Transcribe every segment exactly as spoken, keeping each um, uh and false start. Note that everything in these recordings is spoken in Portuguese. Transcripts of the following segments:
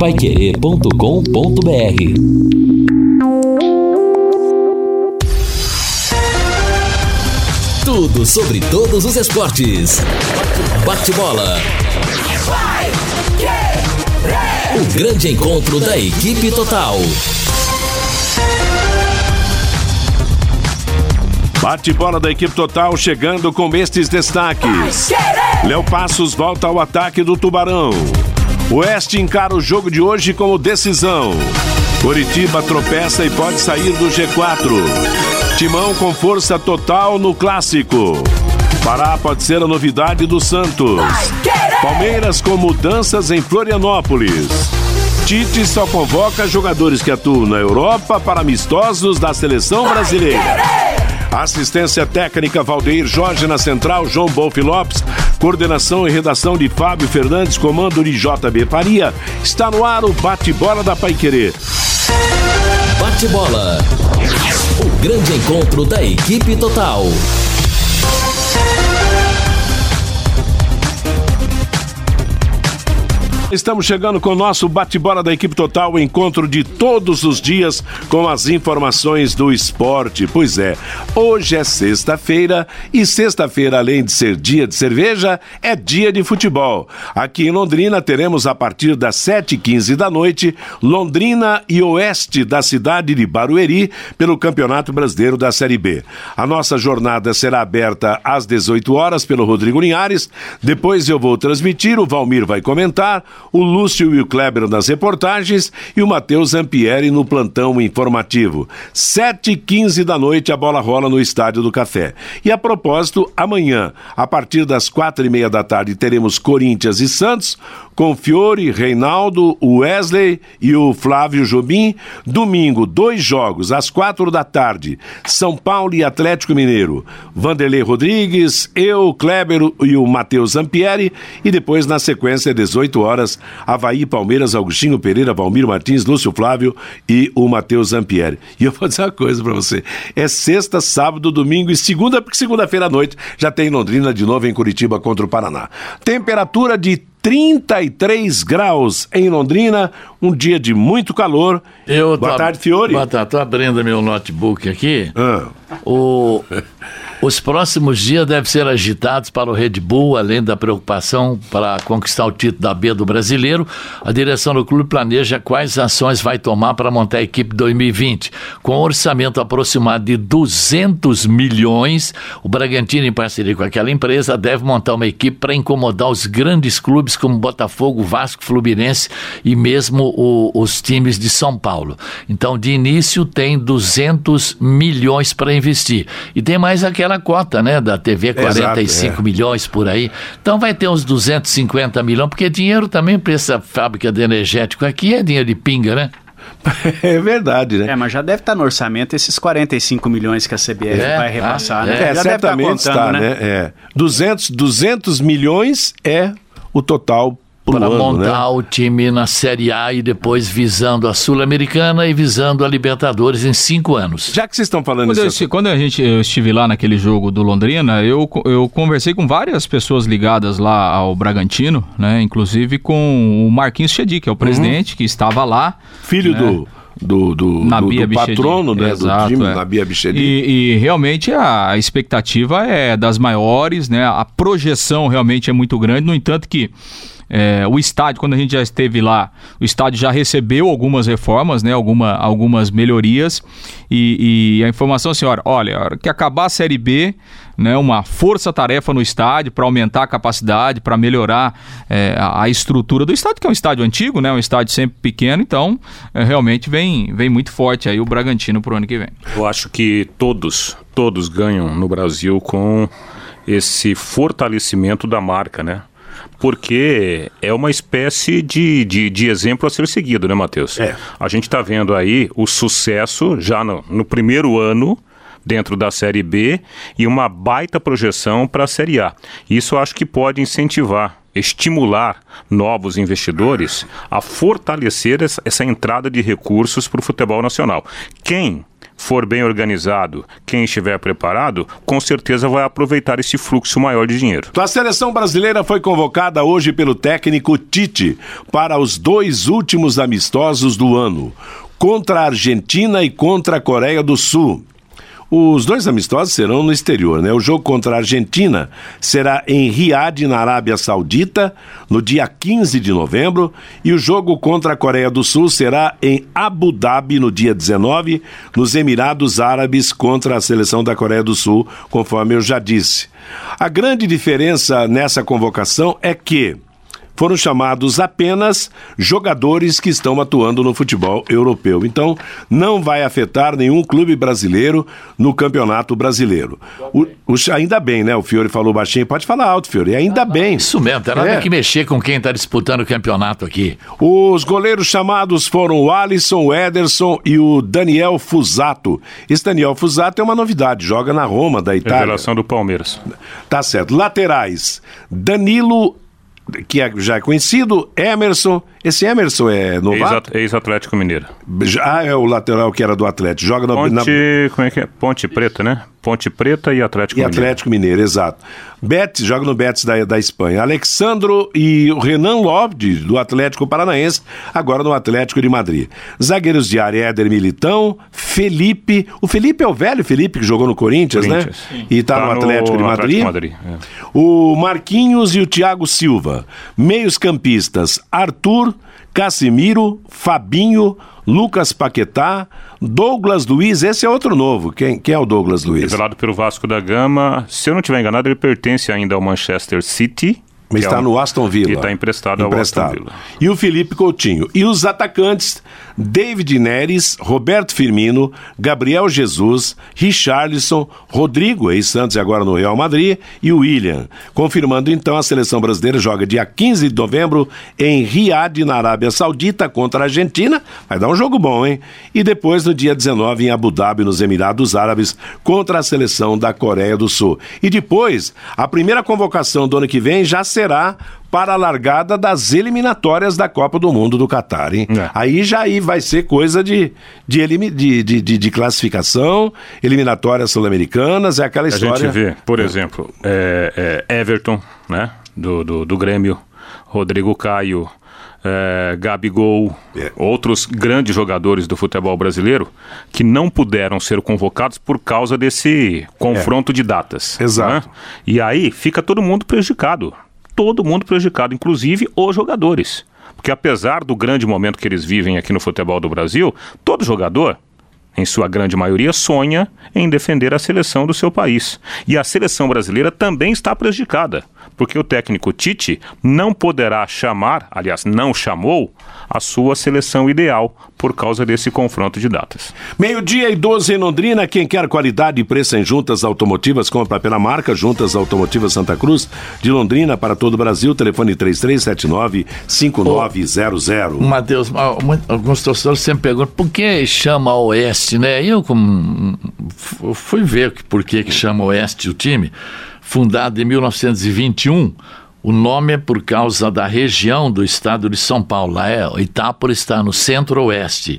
paiquerê ponto com ponto br. Tudo sobre todos os esportes. Bate-bola. O grande encontro da equipe total. Bate-bola da equipe total chegando com estes destaques. Léo Passos volta ao ataque do Tubarão. Oeste encara o jogo de hoje como decisão. Curitiba tropeça e pode sair do G quatro. Timão com força total no Clássico. Pará pode ser a novidade do Santos. Palmeiras com mudanças em Florianópolis. Tite só convoca jogadores que atuam na Europa para amistosos da seleção brasileira. Assistência técnica Valdeir Jorge na central, João Bolfi Lopes. Coordenação e redação de Fábio Fernandes, comando de J B Faria. Está no ar o Bate-Bola da Paiquerê. Bate-Bola. O grande encontro da equipe total. Estamos chegando com o nosso bate-bola da equipe total, o encontro de todos os dias com as informações do esporte. Pois é, hoje é sexta-feira e sexta-feira, além de ser dia de cerveja, é dia de futebol. Aqui em Londrina teremos a partir das sete e quinze da noite, Londrina e Oeste da cidade de Barueri pelo Campeonato Brasileiro da Série B. A nossa jornada será aberta às dezoito horas pelo Rodrigo Linhares, depois eu vou transmitir, o Valmir vai comentar, o Lúcio e o Kleber nas reportagens e o Matheus Zampieri no plantão informativo. sete e quinze da noite a bola rola no Estádio do Café. E a propósito, amanhã, a partir das quatro e meia da tarde, teremos Corinthians e Santos, com Fiore, Reinaldo, Wesley e o Flávio Jobim. Domingo, dois jogos, às quatro da tarde, São Paulo e Atlético Mineiro. Vanderlei Rodrigues, eu, Kleber e o Matheus Zampieri. E depois, na sequência, dezoito horas, Avaí, Palmeiras, Augustinho Pereira, Valmir Martins, Lúcio Flávio e o Matheus Zampieri. E eu vou dizer uma coisa pra você, é sexta, sábado, domingo e segunda, porque segunda-feira à noite já tem Londrina de novo em Curitiba contra o Paraná. Temperatura de trinta e três graus em Londrina, um dia de muito calor. Eu boa tô, tarde, Fiore. Boa tarde, tô abrindo meu notebook aqui. Ah. O, os próximos dias devem ser agitados para o Red Bull, além da preocupação para conquistar o título da B do Brasileiro. A direção do clube planeja quais ações vai tomar para montar a equipe dois mil e vinte. Com um orçamento aproximado de duzentos milhões, o Bragantino, em parceria com aquela empresa, deve montar uma equipe para incomodar os grandes clubes como Botafogo, Vasco, Fluminense e mesmo o, os times de São Paulo. Então, de início tem duzentos milhões para investir. E tem mais aquela cota, né, da T V, quarenta e cinco Exato, é. milhões por aí. Então vai ter uns duzentos e cinquenta milhões, porque dinheiro também para essa fábrica de energético aqui é dinheiro de pinga, né? É verdade, né? É, mas já deve estar no orçamento esses quarenta e cinco milhões que a C B F é, vai repassar, é, né? É, já certamente deve estar contando, está, né? É. duzentos milhões é o total para montar, né, o time na Série A e depois visando a Sul-Americana e visando a Libertadores em cinco anos. Já que vocês estão falando quando isso... Eu, quando a gente, eu estive lá naquele jogo do Londrina, eu, eu conversei com várias pessoas ligadas lá ao Bragantino, né? Inclusive com o Marquinhos Chedi, que é o presidente, uhum, que estava lá. Filho, né, do... do, do, do, do patrono, né, exato, do time, é. Nabia Bichedi. E, e realmente a expectativa é das maiores, né, a projeção realmente é muito grande, no entanto que é, o estádio, quando a gente já esteve lá, o estádio já recebeu algumas reformas, né, alguma, algumas melhorias e, e a informação, senhora, olha, a hora que acabar a Série B, né, uma força-tarefa no estádio para aumentar a capacidade, para melhorar é, a estrutura do estádio, que é um estádio antigo, né, um estádio sempre pequeno, então é, realmente vem, vem muito forte aí o Bragantino para o ano que vem. Eu acho que todos, todos ganham no Brasil com esse fortalecimento da marca, né? Porque é uma espécie de, de, de exemplo a ser seguido, né, Matheus? É. A gente está vendo aí o sucesso já no, no primeiro ano dentro da Série B e uma baita projeção para a Série A. Isso eu acho que pode incentivar, estimular novos investidores a fortalecer essa entrada de recursos para o futebol nacional. Quem for bem organizado, quem estiver preparado, com certeza vai aproveitar esse fluxo maior de dinheiro. A seleção brasileira foi convocada hoje pelo técnico Tite para os dois últimos amistosos do ano, contra a Argentina e contra a Coreia do Sul. Os dois amistosos serão no exterior, né? O jogo contra a Argentina será em Riad, na Arábia Saudita, no dia quinze de novembro, e o jogo contra a Coreia do Sul será em Abu Dhabi, no dia dezenove, nos Emirados Árabes, contra a seleção da Coreia do Sul, conforme eu já disse. A grande diferença nessa convocação é que foram chamados apenas jogadores que estão atuando no futebol europeu. Então, não vai afetar nenhum clube brasileiro no Campeonato Brasileiro. O, o, ainda bem, né? O Fiore falou baixinho. Pode falar alto, Fiore. Ainda ah, bem. Isso mesmo. Terá é. que mexer com quem está disputando o campeonato aqui. Os goleiros chamados foram o Alisson, o Ederson e o Daniel Fusato. Esse Daniel Fusato é uma novidade. Joga na Roma, da Itália. Revelação do Palmeiras. Tá certo. Laterais. Danilo, que é, já é conhecido, Emerson. Esse Emerson é novato? Ex-Atlético Mineiro. Ah, é o lateral que era do Atlético. Joga na Ponte, na... como é que é? Ponte Preta, né? Ponte Preta e Atlético e Mineiro. E Atlético Mineiro, exato. Betis, joga no Betis da, da Espanha. Alexandro e o Renan Lopes, do Atlético Paranaense, agora no Atlético de Madrid. Zagueiros de área, Éder Militão, Felipe. O Felipe é o velho Felipe que jogou no Corinthians, Corinthians. né? Sim. E tá, tá no Atlético no de Madrid. Atlético Madrid é. O Marquinhos e o Thiago Silva. Meios campistas, Arthur, Casimiro, Fabinho, Lucas Paquetá, Douglas Luiz, esse é outro novo. Quem, quem é o Douglas Luiz? Revelado pelo Vasco da Gama, se eu não estiver enganado, ele pertence ainda ao Manchester City. Mas está é um... no Aston Villa. E está emprestado, emprestado ao Aston Villa. E o Felipe Coutinho. E os atacantes, David Neres, Roberto Firmino, Gabriel Jesus, Richarlison, Rodrigo, ex-Santos e agora no Real Madrid, e o William. Confirmando então, a seleção brasileira joga dia quinze de novembro em Riad, na Arábia Saudita, contra a Argentina. Vai dar um jogo bom, hein? E depois, no dia dezenove, em Abu Dhabi, nos Emirados Árabes, contra a seleção da Coreia do Sul. E depois, a primeira convocação do ano que vem já será será para a largada das eliminatórias da Copa do Mundo do Catar, hein? É. Aí já aí vai ser coisa de, de, elimi, de, de, de, de classificação, eliminatórias sul-americanas, é aquela história. A gente vê, por exemplo, é, é Everton, né? Do, do, do Grêmio, Rodrigo Caio, é, Gabigol, é. outros grandes jogadores do futebol brasileiro que não puderam ser convocados por causa desse confronto é. de datas. Exato. Né? E aí fica todo mundo prejudicado. Todo mundo prejudicado, inclusive os jogadores. Porque apesar do grande momento que eles vivem aqui no futebol do Brasil, todo jogador, em sua grande maioria, sonha em defender a seleção do seu país. E a seleção brasileira também está prejudicada, porque o técnico Tite não poderá chamar, aliás, não chamou, a sua seleção ideal por causa desse confronto de datas. Meio-dia e doze em Londrina. Quem quer qualidade e preço em juntas automotivas, compra pela marca Juntas Automotivas Santa Cruz, de Londrina para todo o Brasil. Telefone três três sete nove cinco nove zero zero. Matheus, alguns torcedores sempre perguntam por que chama Oeste, né? Eu como, fui ver por que chama Oeste o time. Fundado em mil novecentos e vinte e um, o nome é por causa da região do estado de São Paulo. Lá é, Itápolis está no centro-oeste.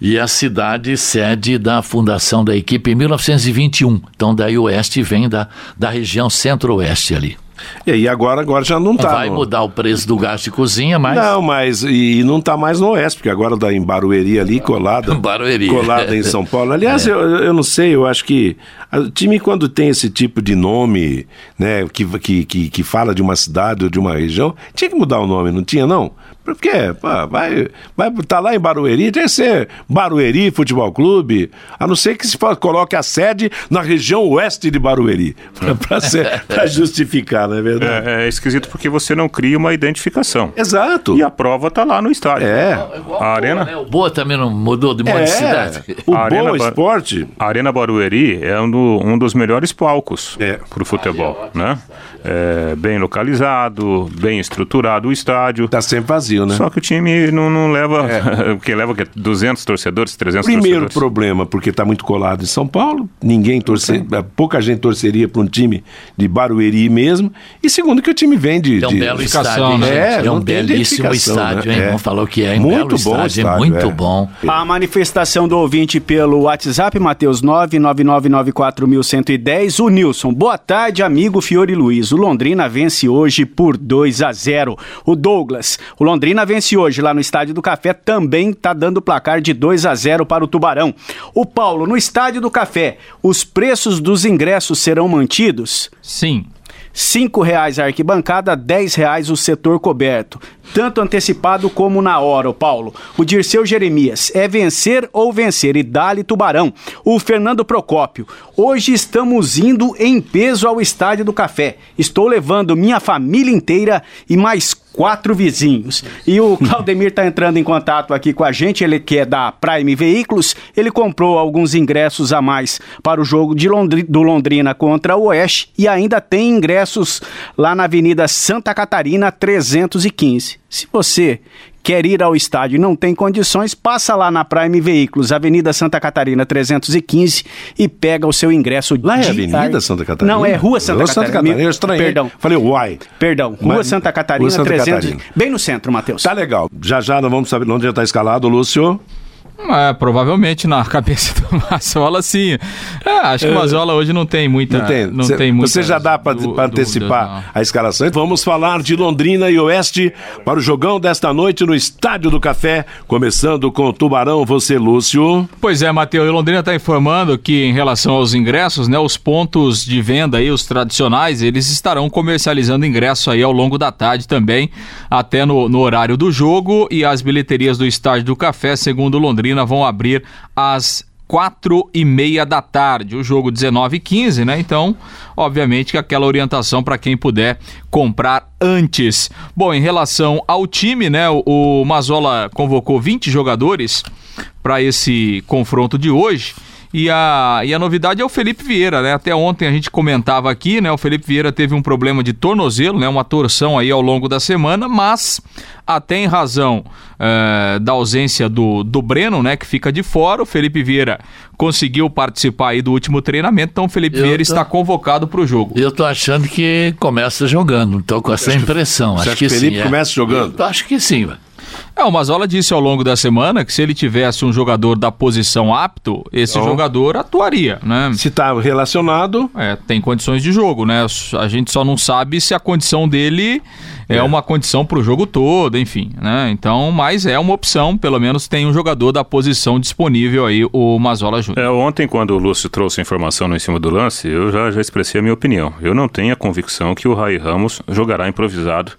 E a cidade sede da fundação da equipe em mil novecentos e vinte e um. Então daí o oeste vem da, da região centro-oeste ali. E aí agora, agora já não está. Vai no... mudar o preço do gás de cozinha, mas... Não, mas e, e não está mais no Oeste, porque agora está em Barueri ali, colada Barueri. colada em São Paulo. Aliás, é. eu, eu não sei, eu acho que o time quando tem esse tipo de nome, né, que, que, que, que fala de uma cidade ou de uma região, tinha que mudar o nome, não tinha não? Porque pá, vai, vai tá lá em Barueri, deve ser Barueri Futebol Clube, a não ser que se coloque a sede na região oeste de Barueri, para justificar, não é verdade? É, é esquisito porque você não cria uma identificação. Exato. E a prova tá lá no estádio. É. é igual a a Arena... Boa, né? O Boa também não mudou de monte é. de cidade. O a Boa Arena Esporte... A Arena Barueri é um, do, um dos melhores palcos é. pro futebol, ah, é né? É, bem localizado, bem estruturado o estádio. Tá sempre vazio. Brasil, né? Só que o time não, não leva... É. O que leva o quê? duzentos torcedores, trezentos Primeiro torcedores? Primeiro problema, porque está muito colado em São Paulo, ninguém torce... pouca gente torceria para um time de Barueri mesmo. E segundo que o time vem de... É um de... belo estádio, né? É, é um belíssimo estádio, né? Hein? É. Vamos falar o que é, hein? Muito belo bom estádio, estádio, muito é. bom. A manifestação do ouvinte pelo WhatsApp, Matheus nove nove nove nove quatro um um zero, o Nilson. Boa tarde, amigo Fiore Luiz. O Londrina vence hoje por dois a zero. O Douglas. O Londrina vence hoje lá no Estádio do Café, também tá dando placar de dois a zero para o Tubarão. O Paulo, no Estádio do Café, os preços dos ingressos serão mantidos? Sim. cinco reais a arquibancada, dez reais o setor coberto. Tanto antecipado como na hora, o Paulo. O Dirceu Jeremias, é vencer ou vencer, e dá-lhe Tubarão. O Fernando Procópio, hoje estamos indo em peso ao Estádio do Café. Estou levando minha família inteira e mais quatro vizinhos. E o Claudemir está entrando em contato aqui com a gente, ele que é da Prime Veículos, ele comprou alguns ingressos a mais para o jogo de Londri- do Londrina contra o Oeste e ainda tem ingressos lá na Avenida Santa Catarina trezentos e quinze. Se você quer ir ao estádio e não tem condições, passa lá na Prime Veículos, Avenida Santa Catarina trezentos e quinze, e pega o seu ingresso. Lá é Avenida tarde. Santa Catarina? Não, é Rua Santa, Rua Santa Catarina. Catarina. Eu estranhei. Perdão. Falei, uai. Perdão, Rua Mas, Santa Catarina Rua trezentos. Santa Catarina. Bem no centro, Matheus. Tá legal. Já já nós vamos saber onde já tá escalado, Lúcio. É, provavelmente na cabeça do Mazzola, sim. É, acho que o Mazzola hoje não tem muita... Não tem, não cê, tem muita, você já dá para antecipar do, a escalação. Vamos falar de Londrina e Oeste para o jogão desta noite no Estádio do Café, começando com o Tubarão, você, Lúcio. Pois é, Matheus, Londrina está informando que em relação aos ingressos, né, os pontos de venda aí, os tradicionais, eles estarão comercializando ingresso aí ao longo da tarde também, até no, no horário do jogo, e as bilheterias do Estádio do Café, segundo Londrina, vão abrir às quatro e meia da tarde, o jogo dezenove e quinze, né? Então, obviamente que aquela orientação para quem puder comprar antes. Bom, em relação ao time, né? O, o Mazzola convocou vinte jogadores para esse confronto de hoje. E a, e a novidade é o Felipe Vieira, né? Até ontem a gente comentava aqui, né? O Felipe Vieira teve um problema de tornozelo, né? Uma torção aí ao longo da semana, mas até em razão uh, da ausência do, do Breno, né? Que fica de fora, o Felipe Vieira conseguiu participar aí do último treinamento, então o Felipe eu Vieira tô... está convocado para o jogo. Eu tô achando que começa jogando, tô com essa impressão. Acho, acho que o Felipe sim, começa é. jogando? Eu acho que sim, mano. É, o Mazzola disse ao longo da semana que se ele tivesse um jogador da posição apto, esse então, jogador atuaria, né? Se tá relacionado... É, tem condições de jogo, né? A gente só não sabe se a condição dele é, é. uma condição pro jogo todo, enfim, né? Então, mas é uma opção, pelo menos tem um jogador da posição disponível aí, o Mazzola Júnior. É, ontem, quando o Lúcio trouxe a informação no Em Cima do Lance, eu já, já expressei a minha opinião. Eu não tenho a convicção que o Rai Ramos jogará improvisado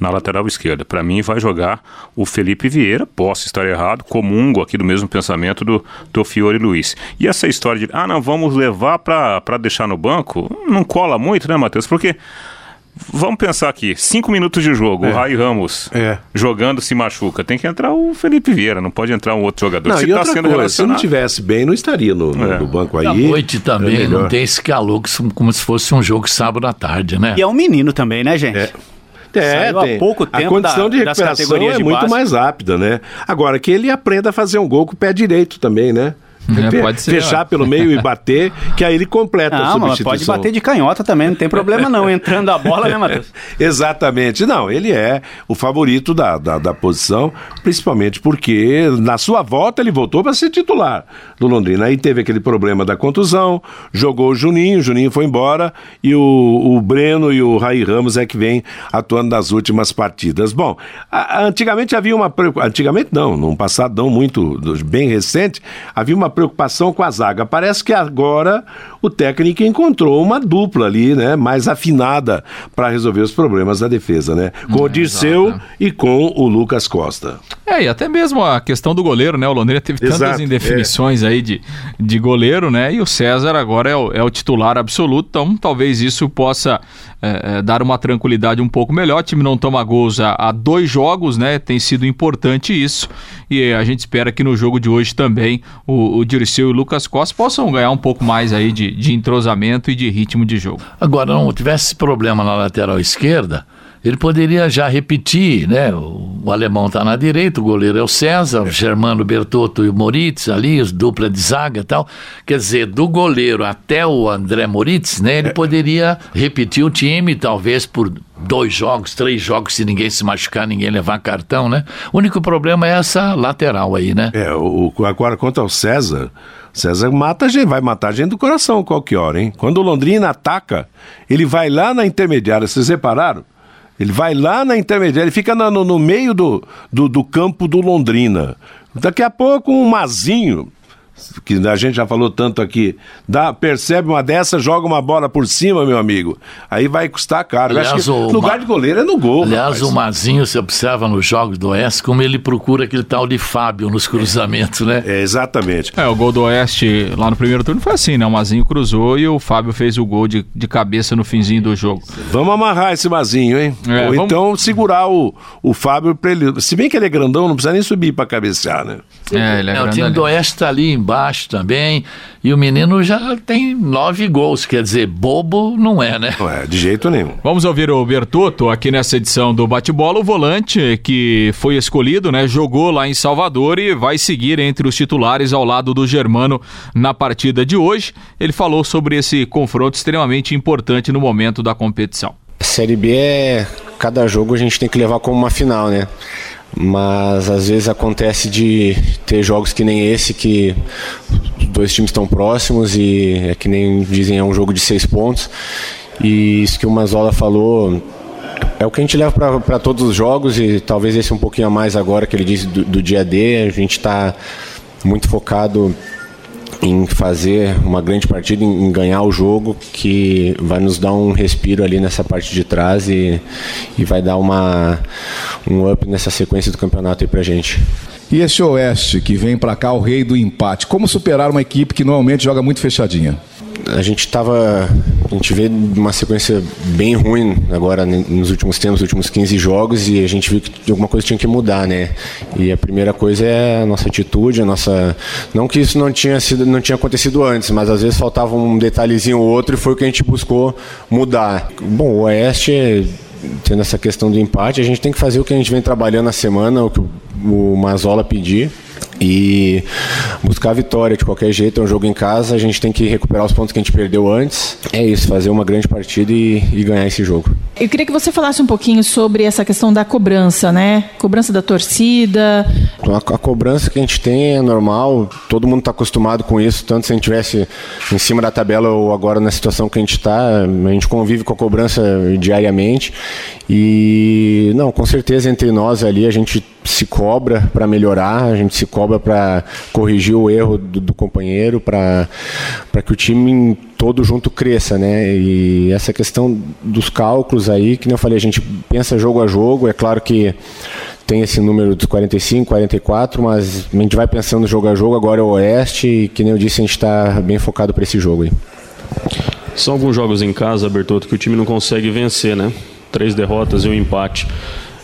na lateral esquerda. Para mim vai jogar o Felipe Vieira, posso estar errado, comungo aqui do mesmo pensamento do, do Fiore Luiz. E essa história de, ah não, vamos levar para deixar no banco, não cola muito, né, Matheus? Porque vamos pensar aqui, cinco minutos de jogo, é. o Rai Ramos é. jogando se machuca, tem que entrar o Felipe Vieira, não pode entrar um outro jogador. Não, se tá sendo coisa, se não estivesse bem, não estaria no, é. no banco aí. À noite também, é não tem esse calor como se fosse um jogo sábado à tarde, né? E é um menino também, né, gente? É. É, tem. Há pouco tempo a condição da, de recuperação é de muito mais rápida, né? Agora, que ele aprenda a fazer um gol com o pé direito também, né? É, pode ser, fechar ó. pelo meio e bater, que aí ele completa não, a substituição. Não, pode bater de canhota também, não tem problema não, entrando a bola, né, Matheus? Exatamente, não, ele é o favorito da, da, da posição, principalmente porque na sua volta ele voltou para ser titular do Londrina, aí teve aquele problema da contusão, jogou o Juninho, o Juninho foi embora, e o, o Breno e o Rai Ramos é que vem atuando nas últimas partidas. Bom, a, antigamente havia uma, antigamente não, num passadão muito bem recente, havia uma preocupação com a zaga. Parece que agora o técnico encontrou uma dupla ali, né, mais afinada para resolver os problemas da defesa, né? Com é, o Dirceu exato. e com o Lucas Costa. É, e até mesmo a questão do goleiro, né? O Londrina teve tantas exato, indefinições é. aí de, de goleiro, né? E o César agora é o, é o titular absoluto, então talvez isso possa é, é, dar uma tranquilidade um pouco melhor. O time não toma gols há, há dois jogos, né? Tem sido importante isso, e a gente espera que no jogo de hoje também o, o Dirceu e o Lucas Costa possam ganhar um pouco mais aí de, de entrosamento e de ritmo de jogo. Agora, não tivesse problema na lateral esquerda, Ele poderia já repetir, né? O, o alemão está na direita, o goleiro é o César, o Germano Bertotto e o Moritz ali, os dupla de zaga e tal. Quer dizer, do goleiro até o André Moritz, né? Ele poderia repetir o time, talvez por dois jogos, três jogos, se ninguém se machucar, ninguém levar cartão, né? O único problema é essa lateral aí, né? É, o, agora quanto ao César... César mata a gente, vai matar a gente do coração a qualquer hora, hein? Quando o Londrina ataca, ele vai lá na intermediária, vocês repararam? Ele vai lá na intermediária, ele fica no, no meio do, do, do campo do Londrina. Daqui a pouco um Mazinho, que a gente já falou tanto aqui, dá, percebe uma dessa, joga uma bola por cima, meu amigo, aí vai custar caro. Aliás, acho que o lugar Ma... de goleiro é no gol. Aliás, rapaz, o Mazinho, você observa nos jogos do Oeste como ele procura aquele tal de Fábio nos cruzamentos, é, né? É, exatamente. É, o gol do Oeste lá no primeiro turno foi assim, né? O Mazinho cruzou e o Fábio fez o gol de, de cabeça no finzinho do jogo. Vamos amarrar esse Mazinho, hein? É, Ou vamos... então segurar o, o Fábio pra ele, se bem que ele é grandão, não precisa nem subir pra cabecear, né? É, ele é, é grande. O time do Oeste tá ali embaixo também, e o menino já tem nove gols, quer dizer, bobo não é, né? Não é, de jeito nenhum. Vamos ouvir o Bertotto aqui nessa edição do Bate-Bola, o volante que foi escolhido, né, jogou lá em Salvador e vai seguir entre os titulares ao lado do Germano na partida de hoje. Ele falou sobre esse confronto extremamente importante no momento da competição. Série B é, cada jogo a gente tem que levar como uma final, né? Mas às vezes acontece de ter jogos que nem esse, que os dois times estão próximos e é que nem dizem, é um jogo de seis pontos. E isso que o Mazola falou é o que a gente leva para todos os jogos, e talvez esse um pouquinho a mais agora que ele disse do, do dia a dia. A gente está muito focado em fazer uma grande partida, em ganhar o jogo, que vai nos dar um respiro ali nessa parte de trás e, e vai dar uma, um up nessa sequência do campeonato aí pra gente. E esse Oeste que vem pra cá, o rei do empate, como superar uma equipe que normalmente joga muito fechadinha? A gente tava, a gente vê uma sequência bem ruim agora nos últimos tempos, nos últimos quinze jogos, e a gente viu que alguma coisa tinha que mudar, né? E a primeira coisa é a nossa atitude, a nossa... Não que isso não tinha, sido, não tinha acontecido antes, mas às vezes faltava um detalhezinho ou outro, e foi o que a gente buscou mudar. Bom, o Oeste, tendo essa questão do empate, a gente tem que fazer o que a gente vem trabalhando na semana, o que o Mazola pedir, e buscar a vitória de qualquer jeito. É um jogo em casa, a gente tem que recuperar os pontos que a gente perdeu antes. É isso, fazer uma grande partida e, e ganhar esse jogo. Eu queria que você falasse um pouquinho sobre essa questão da cobrança, né? Cobrança da torcida. A, a cobrança que a gente tem é normal, todo mundo está acostumado com isso, tanto se a gente estivesse em cima da tabela ou agora na situação que a gente está, a gente convive com a cobrança diariamente. E não, com certeza entre nós ali a gente se cobra para melhorar, a gente se cobra para corrigir o erro do, do companheiro, para que o time todo junto cresça, né? E essa questão dos cálculos aí, que nem eu falei, a gente pensa jogo a jogo, é claro que tem esse número dos quarenta e cinco, quarenta e quatro, mas a gente vai pensando jogo a jogo. Agora é o Oeste e, que nem eu disse, a gente está bem focado para esse jogo aí. São alguns jogos em casa, Bertotto, que o time não consegue vencer, né? Três derrotas e um empate.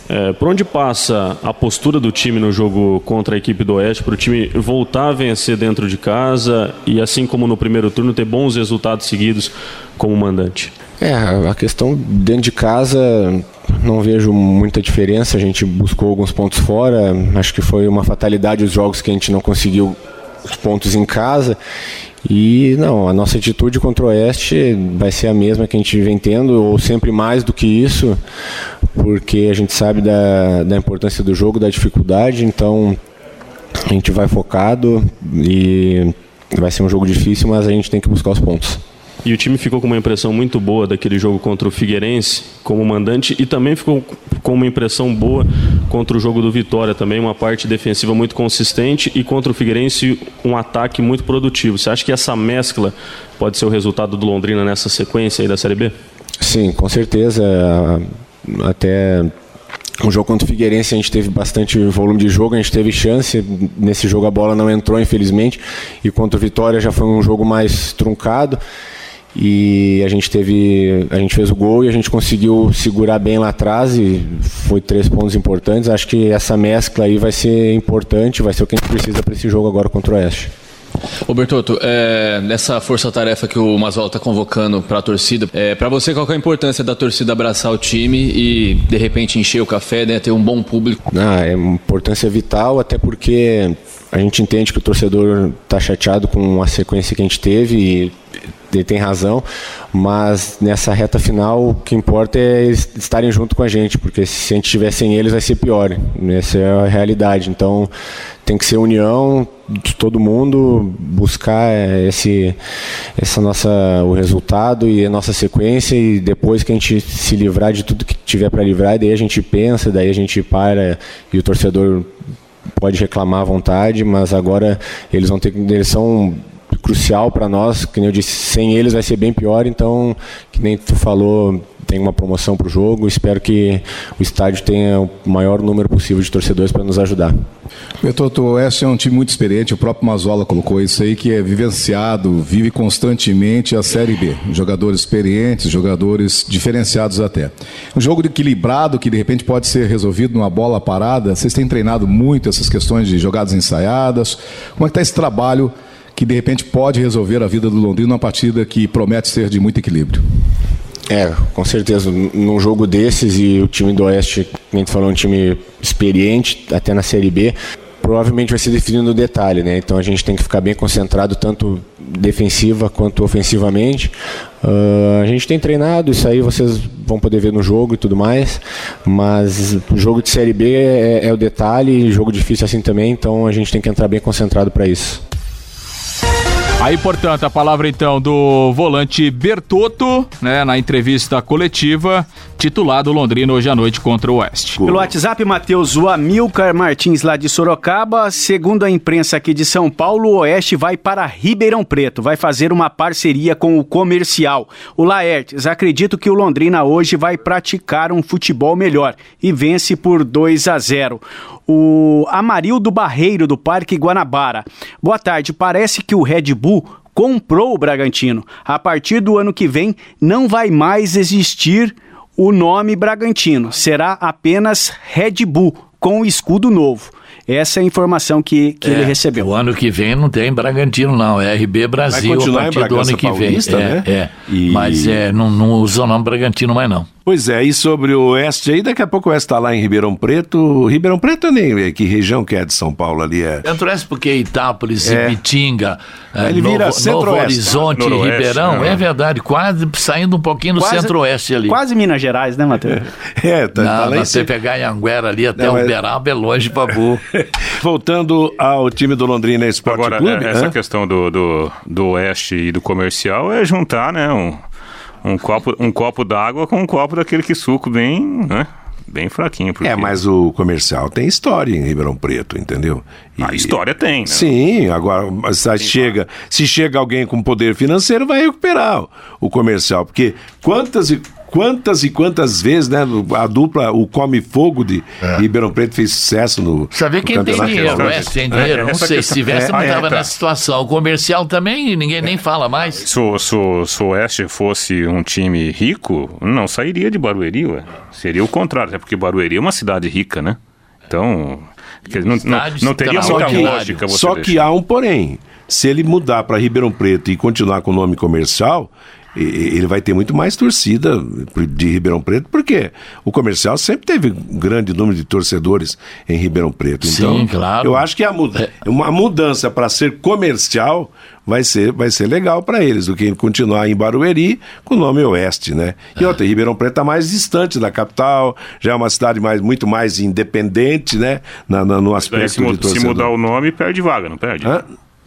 É, por onde passa a postura do time no jogo contra a equipe do Oeste, para o time voltar a vencer dentro de casa e, assim como no primeiro turno, ter bons resultados seguidos como mandante? É, a questão dentro de casa não vejo muita diferença. A gente buscou alguns pontos fora, acho que foi uma fatalidade os jogos que a gente não conseguiu os pontos em casa. E não, a nossa atitude contra o Oeste vai ser a mesma que a gente vem tendo, ou sempre mais do que isso, porque a gente sabe da, da importância do jogo, da dificuldade. Então a gente vai focado e vai ser um jogo difícil, mas a gente tem que buscar os pontos. E o time ficou com uma impressão muito boa daquele jogo contra o Figueirense como mandante, e também ficou com uma impressão boa contra o jogo do Vitória também, uma parte defensiva muito consistente, e contra o Figueirense um ataque muito produtivo. Você acha que essa mescla pode ser o resultado do Londrina nessa sequência aí da Série B? Sim, com certeza. Até o jogo contra o Figueirense a gente teve bastante volume de jogo, a gente teve chance. Nesse jogo a bola não entrou, infelizmente, e contra o Vitória já foi um jogo mais truncado. E a gente teve, a gente fez o gol e a gente conseguiu segurar bem lá atrás, e foi três pontos importantes. Acho que essa mescla aí vai ser importante, vai ser o que a gente precisa para esse jogo agora contra o Oeste. Ô Bertotto, é, nessa força-tarefa que o Masol está convocando para a torcida, é, para você qual que é a importância da torcida abraçar o time e de repente encher o café, né, ter um bom público? Ah, é uma importância vital, até porque a gente entende que o torcedor está chateado com a sequência que a gente teve e ele tem razão, mas nessa reta final o que importa é eles estarem junto com a gente, porque se a gente estiver sem eles vai ser pior, essa é a realidade. Então tem que ser união de todo mundo, buscar esse, essa nossa, o resultado e a nossa sequência, e depois que a gente se livrar de tudo que tiver para livrar, daí a gente pensa, daí a gente para, e o torcedor pode reclamar à vontade, mas agora eles vão ter que, eles são crucial para nós, que nem eu disse, sem eles vai ser bem pior, então, que nem tu falou, tem uma promoção para o jogo, espero que o estádio tenha o maior número possível de torcedores para nos ajudar. Bertotto, o Oeste é um time muito experiente, o próprio Mazzola colocou isso aí, que é vivenciado, vive constantemente a Série B, jogadores experientes, jogadores diferenciados até. Um jogo equilibrado, que de repente pode ser resolvido numa bola parada, vocês têm treinado muito essas questões de jogadas ensaiadas, como é que está esse trabalho que de repente pode resolver a vida do Londrina numa partida que promete ser de muito equilíbrio? É, com certeza, num jogo desses, e o time do Oeste, a gente falou, um time experiente, até na Série B, provavelmente vai ser definido no detalhe, né? Então a gente tem que ficar bem concentrado, tanto defensiva quanto ofensivamente. Uh, a gente tem treinado, isso aí vocês vão poder ver no jogo e tudo mais, mas o jogo de Série B é, é o detalhe, jogo difícil assim também, então a gente tem que entrar bem concentrado para isso. Aí, portanto, a palavra então do volante Bertotto, né, na entrevista coletiva, titulado Londrina hoje à noite contra o Oeste. Pelo WhatsApp, Matheus, o Amilcar Martins lá de Sorocaba, segundo a imprensa aqui de São Paulo, o Oeste vai para Ribeirão Preto, vai fazer uma parceria com o Comercial. O Laertes, acredito que o Londrina hoje vai praticar um futebol melhor e vence por dois a zero. O Amarildo Barreiro, do Parque Guanabara. Boa tarde, parece que o Red Bull comprou o Bragantino. A partir do ano que vem, não vai mais existir o nome Bragantino. Será apenas Red Bull, com o escudo novo. Essa é a informação que, que é, ele recebeu. O ano que vem não tem Bragantino, não. É R B Brasil a partir do ano que Paulista, vem. Né? É, é. E... Mas é, não, não usa o nome Bragantino mais, não. Pois é, e sobre o Oeste aí, daqui a pouco o Oeste está lá em Ribeirão Preto. Ribeirão Preto nem é que região que é de São Paulo ali. É Centro-Oeste, porque Itápolis, é. Ibitinga, é, ele vira Novo, Novo Horizonte, Noroeste, Ribeirão, né? É verdade, quase saindo um pouquinho do quase, Centro-Oeste ali. Quase Minas Gerais, né, Matheus? É, tá, não, tá lá em você pegar Anhanguera ali até não, Uberaba é longe pra boa. Voltando ao time do Londrina Esporte Clube. Agora, essa hã? questão do, do, do Oeste e do Comercial é juntar, né, um... Um copo, um copo d'água com um copo daquele que suco bem, né? Bem fraquinho. Porque... É, mas o Comercial tem história em Ribeirão Preto, entendeu? E... A história tem, né? Sim, agora se chega, se chega alguém com poder financeiro, vai recuperar o Comercial, porque quantas e... Quantas e quantas vezes, né? A dupla, o Come Fogo de é. Ribeirão Preto fez sucesso no. Sabe quem tem dinheiro, é? Tem dinheiro. É, não sei, questão, se tivesse, é, não estava é, tá. nessa situação. O Comercial também, ninguém é. nem fala mais. Se o Oeste fosse um time rico, não sairia de Barueri, ué. Seria o contrário, até porque Barueri é uma cidade rica, né? Então, não, não, não teria muita lógica você. Só que há um porém. Se ele mudar para Ribeirão Preto e continuar com o nome Comercial, ele vai ter muito mais torcida de Ribeirão Preto, porque o Comercial sempre teve um grande número de torcedores em Ribeirão Preto. Então, sim, claro. Eu acho que a muda- uma mudança para ser Comercial vai ser, vai ser legal para eles, do que continuar em Barueri com o nome Oeste, né? E outra, Ribeirão Preto está mais distante da capital, já é uma cidade mais, muito mais independente, né? Na, na, no aspecto se, de torcedor. Se mudar o nome, perde vaga, não perde? Hã?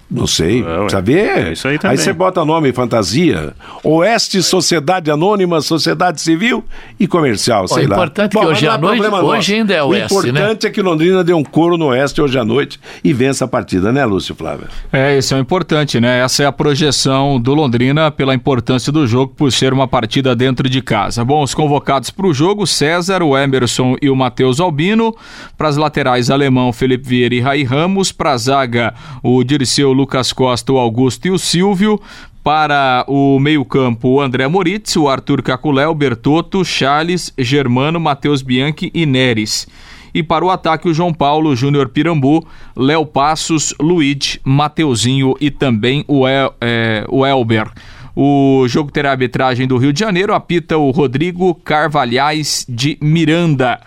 Não sei, ah, sabe? É isso aí, aí você bota nome fantasia, Oeste, Sociedade Anônima, Sociedade Civil e Comercial, sei oh, lá. O importante é que hoje à noite, hoje ainda é o Oeste, né? O importante é que Londrina dê um coro no Oeste hoje à noite e vença a partida, né, Lúcio Flávio? É, isso é o importante, né? Essa é a projeção do Londrina pela importância do jogo, por ser uma partida dentro de casa. Bom, os convocados para o jogo, César, o Emerson e o Matheus Albino. Para as laterais, Alemão, Felipe Vieira e Rai Ramos. Para a zaga, o Dirceu, Lucas Costa, o Augusto e o Silvio. Para o meio-campo, o André Moritz, o Arthur Caculé, o Bertotto, Charles, Germano, Matheus Bianchi e Neres. e para o ataque o João Paulo, Júnior Pirambu, Léo Passos, Luiz, Mateuzinho e também o, El, é, o Elber. O jogo terá arbitragem do Rio de Janeiro, apita o Rodrigo Carvalhais de Miranda,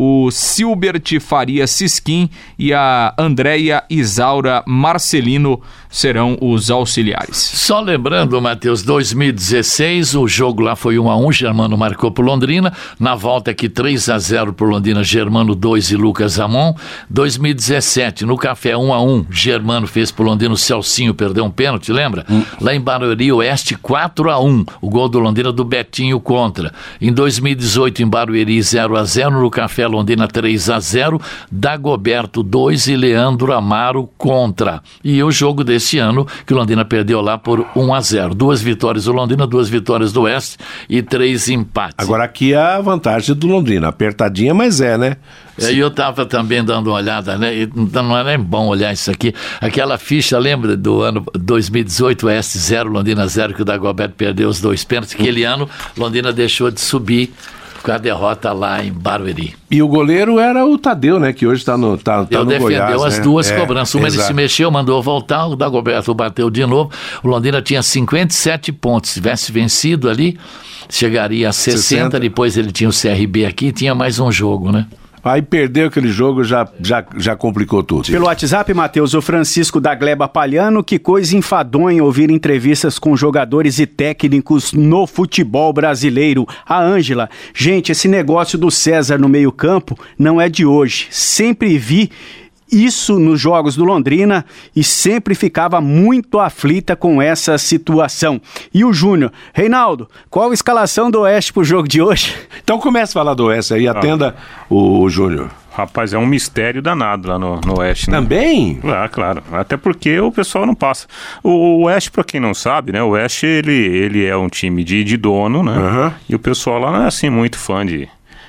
o Silbert Faria Siskin e a Andréia Isaura Marcelino serão os auxiliares. Só lembrando, Matheus, dois mil e dezesseis, o jogo lá foi um a um, Germano marcou pro Londrina, na volta aqui três a zero pro Londrina, Germano dois e Lucas Amon. dois mil e dezessete, no Café um a um, Germano fez pro Londrina, o Celcinho perdeu um pênalti, lembra? Hum. Lá em Barueri, Oeste quatro a um, o gol do Londrina do Betinho contra. Em dois mil e dezoito, em Barueri zero a zero, no Café Londrina três a zero, Dagoberto dois e Leandro Amaro contra. E o jogo desse ano que o Londrina perdeu lá por um a zero. Duas vitórias do Londrina, duas vitórias do Oeste e três empates. Agora aqui é a vantagem do Londrina, apertadinha, mas é, né? É, eu estava também dando uma olhada, né? E não é nem bom olhar isso aqui. Aquela ficha, lembra do ano dois mil e dezoito, Oeste zero, Londrina zero, que o Dagoberto perdeu os dois pênaltis. Aquele ano, Londrina deixou de subir com a derrota lá em Barueri. E o goleiro era o Tadeu, né? Que hoje tá no, tá, tá no Goiás. Ele defendeu as né? duas é, cobranças. Uma exato. Ele se mexeu, mandou voltar, o Dagoberto bateu de novo. O Londrina tinha cinquenta e sete pontos. Se tivesse vencido ali, chegaria a sessenta. Depois ele tinha o C R B aqui e tinha mais um jogo, né? Aí perdeu aquele jogo, já, já, já complicou tudo. Pelo WhatsApp, Matheus, o Francisco da Gleba Palhano, que coisa enfadonha ouvir entrevistas com jogadores e técnicos no futebol brasileiro. A Ângela, gente, esse negócio do César no meio-campo não é de hoje. Sempre vi isso nos jogos do Londrina e sempre ficava muito aflita com essa situação. E o Júnior, Reinaldo, qual a escalação do Oeste pro jogo de hoje? Então comece a falar do Oeste aí, atenda ah. o, o Júnior. Rapaz, é um mistério danado lá no, no Oeste, né? Também? Ah, claro. Até porque o pessoal não passa. O, o Oeste, pra quem não sabe, né? O Oeste, ele, ele é um time de, de dono, né? Uhum. E o pessoal lá não é assim muito fã de...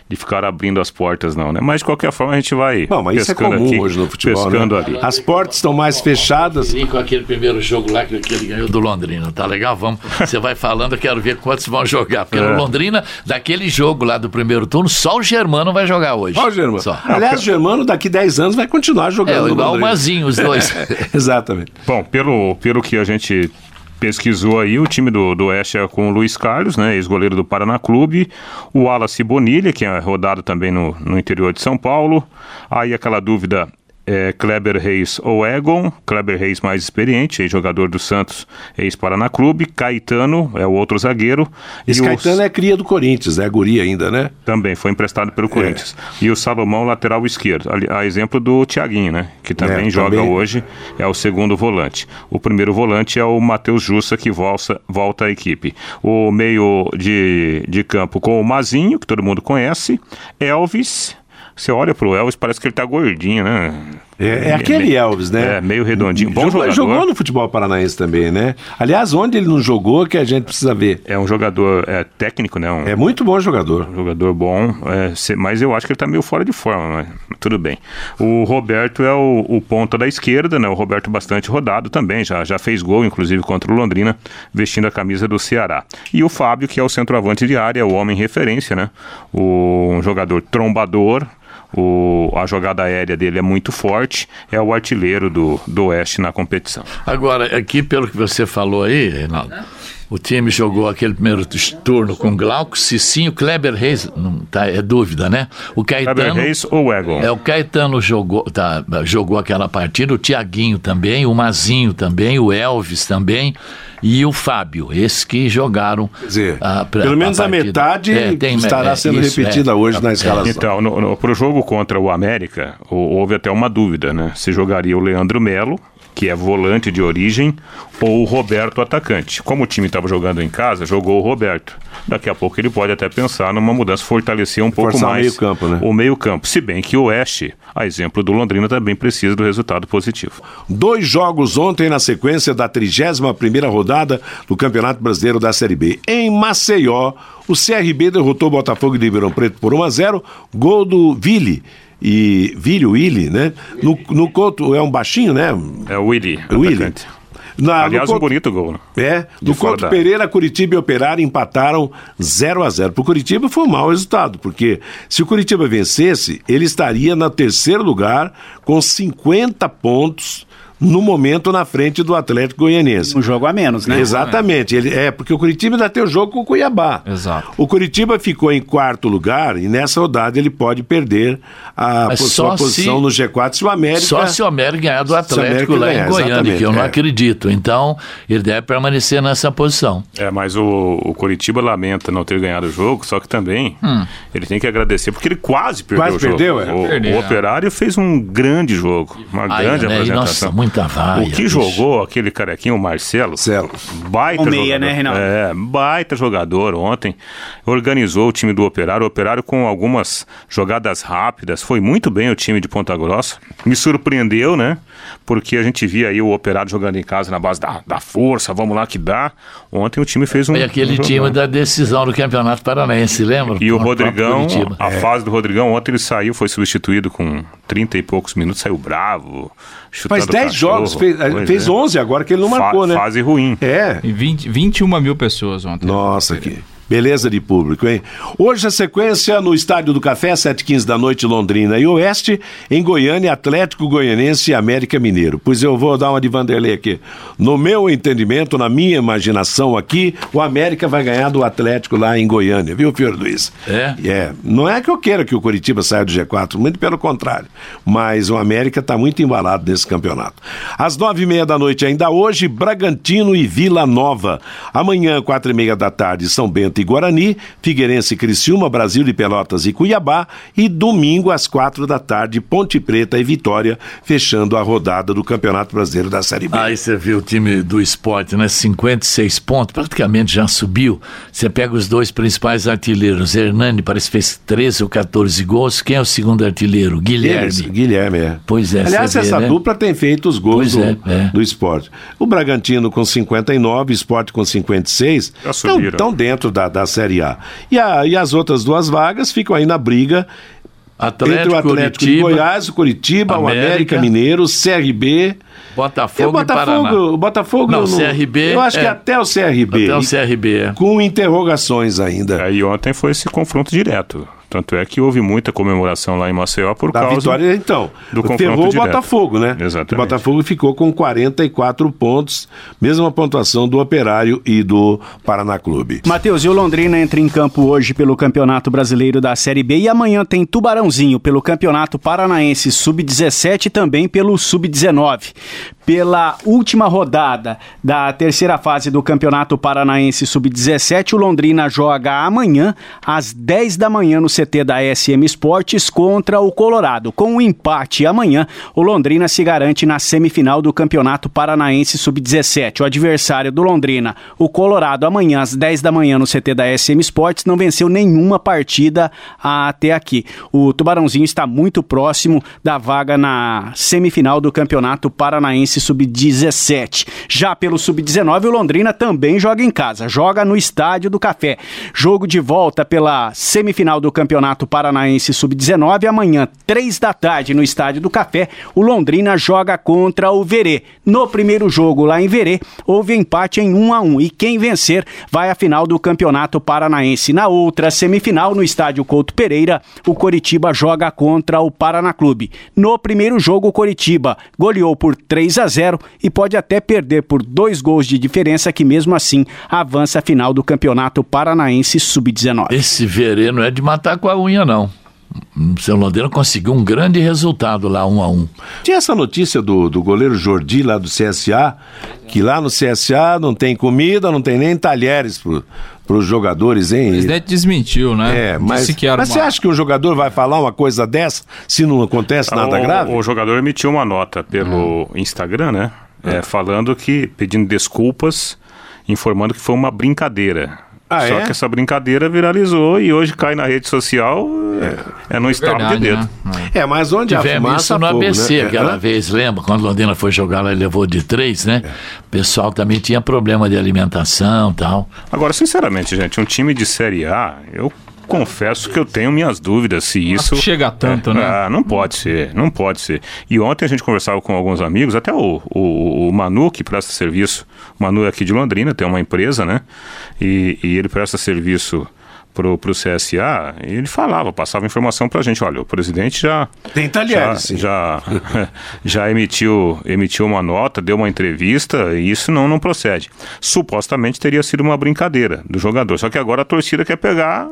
de ficar abrindo as portas não, né? Mas de qualquer forma a gente vai pescando aqui. Bom, mas isso é comum aqui, hoje no futebol, pescando né? ali. As portas estão mais fechadas. Com aquele primeiro jogo lá que ele ganhou do Londrina, tá legal? Vamos, você vai falando, eu quero ver quantos vão jogar. Porque é. no Londrina, daquele jogo lá do primeiro turno, só o Germano vai jogar hoje. Só o Germano. Só. Aliás, o Germano daqui dez anos vai continuar jogando. É, igual o Mazinho, os dois. Exatamente. Bom, pelo, pelo que a gente... pesquisou aí, o time do, do Oeste é com o Luiz Carlos, né, ex-goleiro do Paraná Clube, o Wallace Bonilha, que é rodado também no, no interior de São Paulo, aí aquela dúvida é Kleber Reis ou Egon, Kleber Reis mais experiente, ex-jogador do Santos, ex-Paraná Clube, Caetano é o outro zagueiro. Esse e Caetano os... é cria do Corinthians, é guri ainda, né? Também, foi emprestado pelo Corinthians. É. E o Salomão, lateral esquerdo, a exemplo do Thiaguinho, né? Que também é, joga também... hoje, é o segundo volante. O primeiro volante é o Matheus Jussa, que volta, volta à equipe. O meio de, de campo com o Mazinho, que todo mundo conhece, Elvis... Você olha pro Elvis, parece que ele tá gordinho, né? É, é aquele Elvis, né? É, meio redondinho. Bom jogador. Jogou no futebol paranaense também, né? Aliás, onde ele não jogou, que a gente precisa ver. É um jogador é, técnico, né? Um, é muito bom jogador. Um jogador bom, é, mas eu acho que ele tá meio fora de forma, mas tudo bem. O Roberto é o, o ponta da esquerda, né? O Roberto bastante rodado também, já, já fez gol, inclusive, contra o Londrina, vestindo a camisa do Ceará. E o Fábio, que é o centroavante de área, o homem referência, né? O, um jogador trombador, O, a jogada aérea dele é muito forte, é o artilheiro do, do Oeste na competição. Agora, aqui pelo que você falou aí, Reinaldo, o time jogou aquele primeiro turno com Glauco, Cicinho, Kleber Reis, não, tá, é dúvida, né? O Caetano, Kleber Reis ou Egon? É, o Caetano jogou, tá, jogou aquela partida, o Thiaguinho também, o Mazinho também, o Elvis também e o Fábio, esses que jogaram. Quer dizer, a, pra, pelo menos a, a metade é, tem, estará é, sendo isso, repetida é, hoje é, na escalação. Então, no, no, pro jogo contra o América, houve até uma dúvida, né? Se jogaria o Leandro Melo, que é volante de origem, ou o Roberto atacante. Como o time estava jogando em casa, jogou o Roberto. Daqui a pouco ele pode até pensar numa mudança, fortalecer um pouco mais meio campo, né? O meio campo. Se bem que o Oeste, a exemplo do Londrina, também precisa do resultado positivo. Dois jogos ontem na sequência da trigésima primeira rodada do Campeonato Brasileiro da Série B. Em Maceió, o C R B derrotou o Botafogo de Ribeirão Preto por um a zero, gol do Ville. E Vilho, Willi, né? No, no Couto, é um baixinho, né? É o Willi. Willi. Na, Aliás, um Couto... bonito gol, né? É, do Couto da... Pereira, Curitiba e Operário empataram zero a zero. Para o Curitiba foi um mau resultado, porque se o Curitiba vencesse, ele estaria no terceiro lugar com cinquenta pontos no momento na frente do Atlético Goianiense. Um jogo a menos, né? Exatamente. Ele, é, porque o Curitiba ainda tem o jogo com o Cuiabá. Exato. O Curitiba ficou em quarto lugar e nessa rodada ele pode perder a sua posição se, no G quatro se o América... Só se o América ganhar do Atlético lá ganhar, em Goiânia, que eu não é. acredito. Então, ele deve permanecer nessa posição. É, mas o, o Curitiba lamenta não ter ganhado o jogo, só que também hum. ele tem que agradecer, porque ele quase perdeu quase o jogo. Perdeu, é. O, perdeu. O Operário fez um grande jogo, uma Ai, grande né? apresentação. Nossa, muito Vaia, o que bicho. jogou aquele carequinho, o Marcelo, Marcelo. baita, meia, jogador, né, Reinaldo? É, baita jogador ontem, organizou o time do Operário, o Operário com algumas jogadas rápidas, foi muito bem o time de Ponta Grossa, me surpreendeu, né, porque a gente via aí o Operário jogando em casa na base da, da força, vamos lá que dá, ontem o time fez um... Foi aquele um time da decisão do Campeonato Paranaense, lembra? E o, o Rodrigão, a é. fase do Rodrigão, ontem ele saiu, foi substituído com trinta e poucos minutos, saiu bravo, chutando. Faz dez jogos, fez, fez é. onze agora que ele não Fa- marcou, né? Fase ruim. É. E vinte, vinte e uma mil pessoas ontem. Nossa, que beleza de público, hein? Hoje a sequência no Estádio do Café, sete e quinze da noite, Londrina e Oeste, em Goiânia, Atlético Goianense e América Mineiro. Pois eu vou dar uma de Vanderlei aqui. No meu entendimento, na minha imaginação aqui, o América vai ganhar do Atlético lá em Goiânia, viu, Fiore Luiz? É? É. Não é que eu queira que o Curitiba saia do G quatro, muito pelo contrário, mas o América está muito embalado nesse campeonato. Às nove e meia da noite ainda hoje, Bragantino e Vila Nova. Amanhã, quatro e meia da tarde, São Bento e Guarani, Figueirense, Criciúma, Brasil de Pelotas e Cuiabá, e domingo às quatro da tarde, Ponte Preta e Vitória, fechando a rodada do Campeonato Brasileiro da Série B. Aí você vê o time do Sport, né? cinquenta e seis pontos, praticamente já subiu. Você pega os dois principais artilheiros, Hernani parece que fez treze ou catorze gols, quem é o segundo artilheiro? Guilherme. Eles, Guilherme, é. Pois é. Aliás, essa vê, né? dupla tem feito os gols do, é, é. do Sport. O Bragantino com cinquenta e nove, o Sport com cinquenta e seis, estão dentro da da Série A. E, a. e as outras duas vagas ficam aí na briga Atlético, entre o Atlético de Goiás, o Curitiba, América, o América Mineiro, o C R B... Botafogo, é, Botafogo e Paraná. O Botafogo... Não, no, C R B... Eu acho é, que até o C R B. Até o C R B, é. Com interrogações ainda. Aí ontem foi esse confronto direto. Tanto é que houve muita comemoração lá em Maceió por da causa... Da vitória, então. Do confronto direto. Ferrou o Botafogo, né? Exatamente. O Botafogo ficou com quarenta e quatro pontos, mesma pontuação do Operário e do Paraná Clube. Matheus, e o Londrina entra em campo hoje pelo Campeonato Brasileiro da Série B e amanhã tem Tubarãozinho pelo Campeonato Paranaense sub dezessete e também pelo sub dezenove. Pela última rodada da terceira fase do Campeonato Paranaense sub dezessete, o Londrina joga amanhã às dez da manhã no C T da S M Esportes contra o Colorado. Com um empate amanhã, o Londrina se garante na semifinal do Campeonato Paranaense sub dezessete. O adversário do Londrina, o Colorado, amanhã às dez da manhã no C T da S M Esportes, não venceu nenhuma partida até aqui. O Tubarãozinho está muito próximo da vaga na semifinal do Campeonato Paranaense sub dezessete. Já pelo sub dezenove, o Londrina também joga em casa, joga no Estádio do Café. Jogo de volta pela semifinal do Campeonato Paranaense sub dezenove, amanhã, três da tarde, no Estádio do Café, o Londrina joga contra o Verê. No primeiro jogo lá em Verê, houve empate em um a um e quem vencer vai à final do Campeonato Paranaense. Na outra semifinal, no Estádio Couto Pereira, o Coritiba joga contra o Paraná Clube. No primeiro jogo, o Coritiba goleou por três a zero e pode até perder por dois gols de diferença, que mesmo assim avança a final do Campeonato Paranaense sub dezenove. Esse Verê não é de matar com a unha, não. O seu Londrina conseguiu um grande resultado lá, um a um. Tinha essa notícia do, do goleiro Jordi lá do C S A, que lá no C S A não tem comida, não tem nem talheres pro... para os jogadores, hein? O presidente desmentiu, né? É, mas Disse que era mas uma... você acha que um jogador vai falar uma coisa dessa se não acontece nada o, grave? O jogador emitiu uma nota pelo hum. Instagram, né? É, é. Falando que, pedindo desculpas, informando que foi uma brincadeira. Ah, Só é? que essa brincadeira viralizou e hoje cai na rede social, é, é no estalo de dedo. Né? É, mas onde Tivemos a fumaça no fogo, A B C, né? Aquela é. vez, lembra? Quando Londrina foi jogar, ela levou de três, né? É. O pessoal também tinha problema de alimentação e tal. Agora, sinceramente, gente, um time de Série A, eu confesso que eu tenho minhas dúvidas se isso... Chega tanto, é, né? Ah, não pode ser, não pode ser. E ontem a gente conversava com alguns amigos, até o, o, o Manu, que presta serviço, o Manu é aqui de Londrina, tem uma empresa, né? E, e ele presta serviço pro, pro C S A, e ele falava, passava informação pra gente, olha, o presidente já... Tem italiano, já, já, já emitiu, emitiu uma nota, deu uma entrevista, e isso não, não procede. Supostamente teria sido uma brincadeira do jogador, só que agora a torcida quer pegar...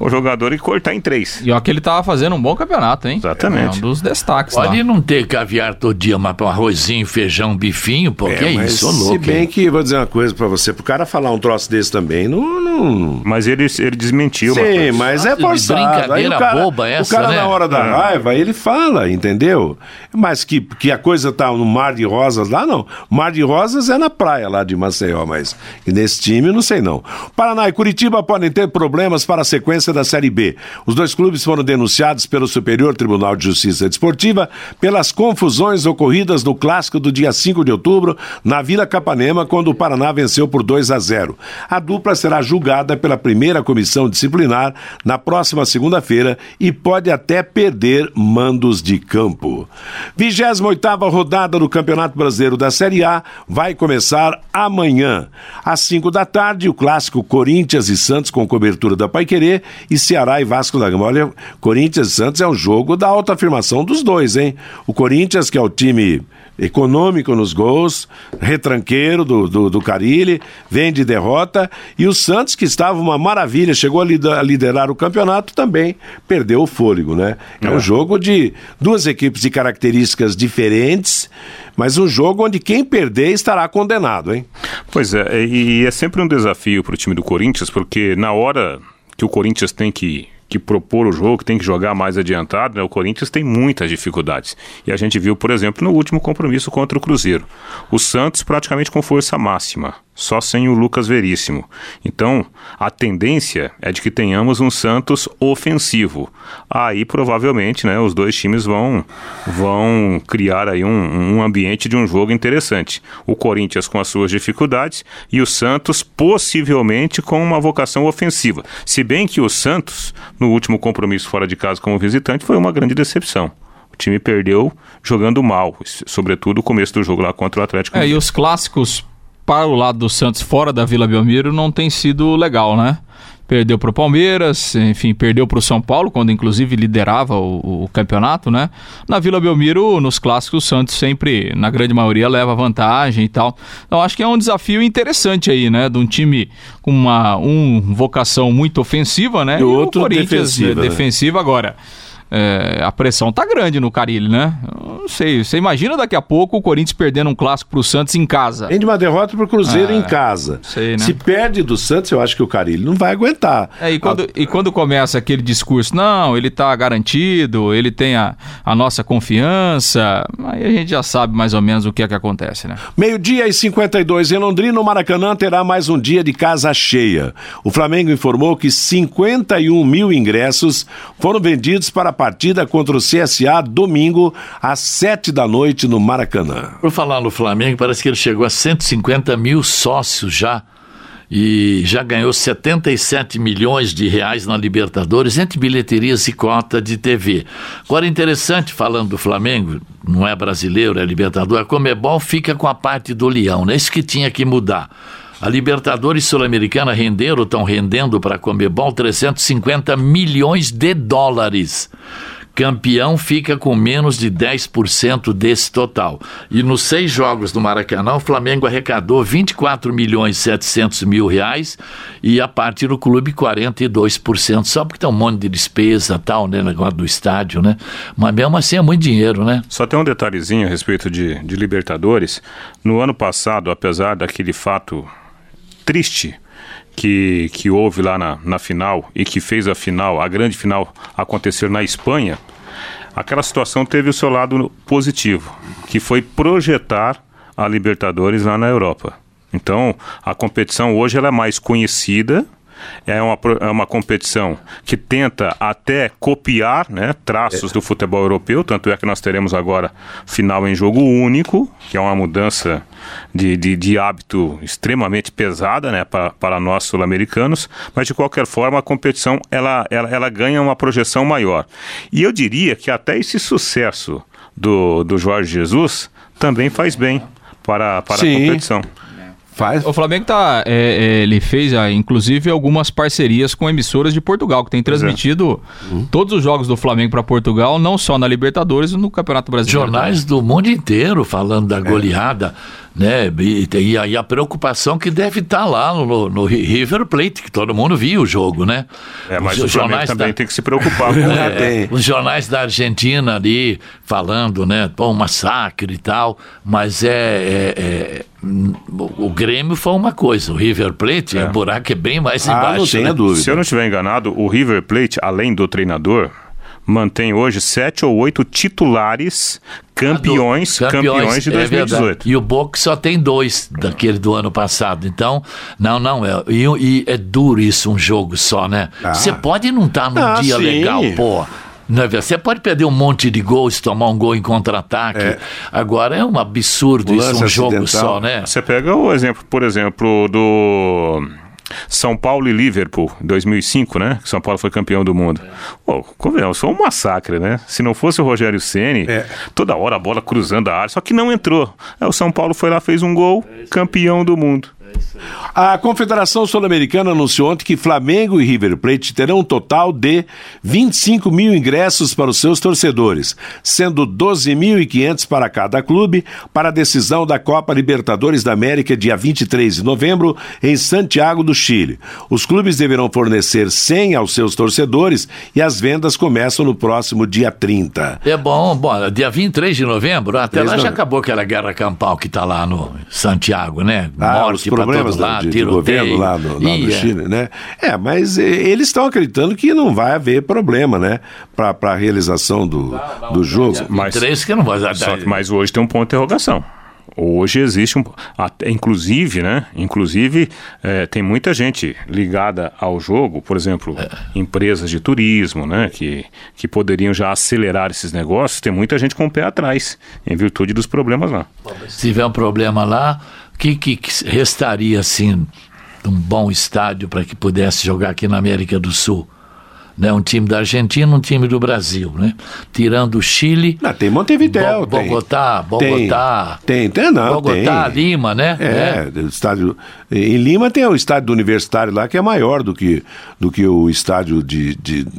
o jogador e cortar em três. E ó, que ele tava fazendo um bom campeonato, hein? Exatamente. É um dos destaques. Pode lá. Não ter caviar todo dia, mas um arrozinho, feijão, bifinho, pô, é, que é isso, louco. Se bem hein? Que, vou dizer uma coisa pra você, pro cara falar um troço desse também, não... não... Mas ele, ele desmentiu. Sim, Matheus. Mas é forçado. Brincadeira cara, boba essa, né? O cara né? na hora da raiva, ele fala, entendeu? Mas que, que a coisa tá no mar de rosas lá, não. Mar de rosas é na praia lá de Maceió, mas nesse time, não sei não. Paraná e Curitiba podem ter problemas para a sequência da Série B. Os dois clubes foram denunciados pelo Superior Tribunal de Justiça Desportiva pelas confusões ocorridas no Clássico do dia cinco de outubro na Vila Capanema, quando o Paraná venceu por dois a zero. A dupla será julgada pela primeira comissão disciplinar na próxima segunda-feira e pode até perder mandos de campo. vigésima oitava rodada do Campeonato Brasileiro da Série A vai começar amanhã. Às cinco da tarde, o Clássico Corinthians e Santos com cobertura da Paiquerê e Ceará e Vasco da Gama. Olha, Corinthians e Santos é um jogo da autoafirmação dos dois, hein? O Corinthians, que é o time econômico nos gols, retranqueiro do, do, do Carille, vem de derrota, e o Santos, que estava uma maravilha, chegou a liderar o campeonato, também perdeu o fôlego, né? É, é um jogo de duas equipes de características diferentes, mas um jogo onde quem perder estará condenado, hein? Pois é, e é sempre um desafio para o time do Corinthians, porque na hora... que o Corinthians tem que, que propor o jogo, que tem que jogar mais adiantado, né? O Corinthians tem muitas dificuldades. E a gente viu, por exemplo, no último compromisso contra o Cruzeiro. O Santos praticamente com força máxima, só sem o Lucas Veríssimo. Então, a tendência é de que tenhamos um Santos ofensivo. Aí, provavelmente, né, os dois times vão, vão criar aí um, um ambiente de um jogo interessante. O Corinthians com as suas dificuldades e o Santos possivelmente com uma vocação ofensiva. Se bem que o Santos, no último compromisso fora de casa como visitante, foi uma grande decepção. O time perdeu jogando mal, sobretudo o começo do jogo lá contra o Atlético. É, e os clássicos para o lado do Santos fora da Vila Belmiro não tem sido legal, né? Perdeu para o Palmeiras, enfim, perdeu para o São Paulo, quando inclusive liderava o, o campeonato, né? Na Vila Belmiro, nos clássicos, o Santos sempre, na grande maioria, leva vantagem e tal. Então, acho que é um desafio interessante aí, né? De um time com uma um, vocação muito ofensiva, né? E, e outro o Corinthians defensiva, né? defensiva agora. É, a pressão tá grande no Carille, né? Eu não sei, você imagina daqui a pouco o Corinthians perdendo um clássico pro Santos em casa. Tem de uma derrota pro Cruzeiro é, em casa. Sei, né? Se perde do Santos, eu acho que o Carille não vai aguentar. É, e, quando, a... e quando começa aquele discurso, não, ele tá garantido, ele tem a, a nossa confiança, aí a gente já sabe mais ou menos o que é que acontece, né? Meio-dia e cinquenta e dois em Londrina, o Maracanã terá mais um dia de casa cheia. O Flamengo informou que cinquenta e um mil ingressos foram vendidos para partida contra o C S A domingo às sete da noite no Maracanã. Por falar no Flamengo, parece que ele chegou a cento e cinquenta mil sócios já e já ganhou setenta e sete milhões de reais na Libertadores entre bilheterias e cota de T V. Agora, interessante, falando do Flamengo, não é brasileiro, é Libertadores, a Comebol fica com a parte do Leão, né? Isso que tinha que mudar. A Libertadores Sul-Americana renderam, estão rendendo para a Comebol trezentos e cinquenta milhões de dólares. Campeão fica com menos de dez por cento desse total. E nos seis jogos do Maracanã, o Flamengo arrecadou vinte e quatro milhões e setecentos mil reais e a parte do clube quarenta e dois por cento, só porque tem um monte de despesa e tal, né, negócio do estádio, né? Mas mesmo assim é muito dinheiro, né? Só tem um detalhezinho a respeito de, de Libertadores. No ano passado, apesar daquele fato triste que, que houve lá na, na final e que fez a final, a grande final acontecer na Espanha, aquela situação teve o seu lado positivo, que foi projetar a Libertadores lá na Europa. Então, a competição hoje ela é mais conhecida é uma, é uma competição que tenta até copiar, né, traços do futebol europeu, tanto é que nós teremos agora final em jogo único, que é uma mudança de, de, de hábito extremamente pesada, né, para, para nós sul-americanos, mas de qualquer forma a competição ela, ela, ela ganha uma projeção maior. E eu diria que até esse sucesso do, do Jorge Jesus também faz bem para, para a competição. Faz. O Flamengo tá, é, é, ele fez, ah, inclusive, algumas parcerias com emissoras de Portugal, que tem transmitido uhum. todos os jogos do Flamengo para Portugal, não só na Libertadores, no Campeonato Brasileiro. Jornais do mundo inteiro falando da goleada, é. né? E, e, a, e a preocupação que deve estar tá lá no, no River Plate, que todo mundo viu o jogo, né? É, mas os, o Flamengo também da... tem que se preocupar com é, os jornais da Argentina ali falando, né? Pô, um massacre e tal, mas é... é, é... o Grêmio foi uma coisa, o River Plate, é. o buraco é bem mais ah, embaixo. Não tenho, né? Dúvida. Se eu não estiver enganado, o River Plate, além do treinador, mantém hoje sete ou oito titulares campeões, ah, do, campeões, campeões de dois mil e dezoito. É, e o Boca só tem dois daquele do ano passado. Então, não, não, é, e, e é duro isso, um jogo só, né? Você ah. pode não estar tá num ah, dia sim. legal, pô. Você pode perder um monte de gols, tomar um gol em contra-ataque. É. Agora é um absurdo isso, um jogo acidental. Só, né? Você pega o exemplo, por exemplo, do São Paulo e Liverpool, dois mil e cinco, né? São Paulo foi campeão do mundo. É. Pô, convenhamos, foi um massacre, né? Se não fosse o Rogério Ceni, é. toda hora a bola cruzando a área, só que não entrou. Aí o São Paulo foi lá, fez um gol, campeão do mundo. A Confederação Sul-Americana anunciou ontem que Flamengo e River Plate terão um total de vinte e cinco mil ingressos para os seus torcedores, sendo doze mil e quinhentos para cada clube, para a decisão da Copa Libertadores da América, dia vinte e três de novembro, em Santiago do Chile. Os clubes deverão fornecer cem aos seus torcedores e as vendas começam no próximo dia trinta. É bom, bom, dia vinte e três de novembro, até lá já acabou aquela guerra campal que está lá no Santiago, né? Ah, Morte, problemas lá, de, de governo lá no, lá no Chile, né? É, mas eles estão acreditando que não vai haver problema, né? Para a realização do, não, não, do jogo. Mas, três que não vai dar. Só que, mas hoje tem um ponto de interrogação. Hoje existe um... Até, inclusive, né? Inclusive, é, tem muita gente ligada ao jogo, por exemplo, é. empresas de turismo, né? Que, que poderiam já acelerar esses negócios. Tem muita gente com o pé atrás, em virtude dos problemas lá. Se tiver um problema lá... O que, que restaria, assim, um bom estádio para que pudesse jogar aqui na América do Sul? Né? Um time da Argentina, um time do Brasil, né? Tirando o Chile... Não, tem Montevideo, Bo- tem. Bogotá, Bogotá... Tem, tem, tem não, Bogotá, tem. Lima, né? É, é, estádio... Em Lima tem o estádio do Universitário lá, que é maior do que, do que o estádio de, de, de,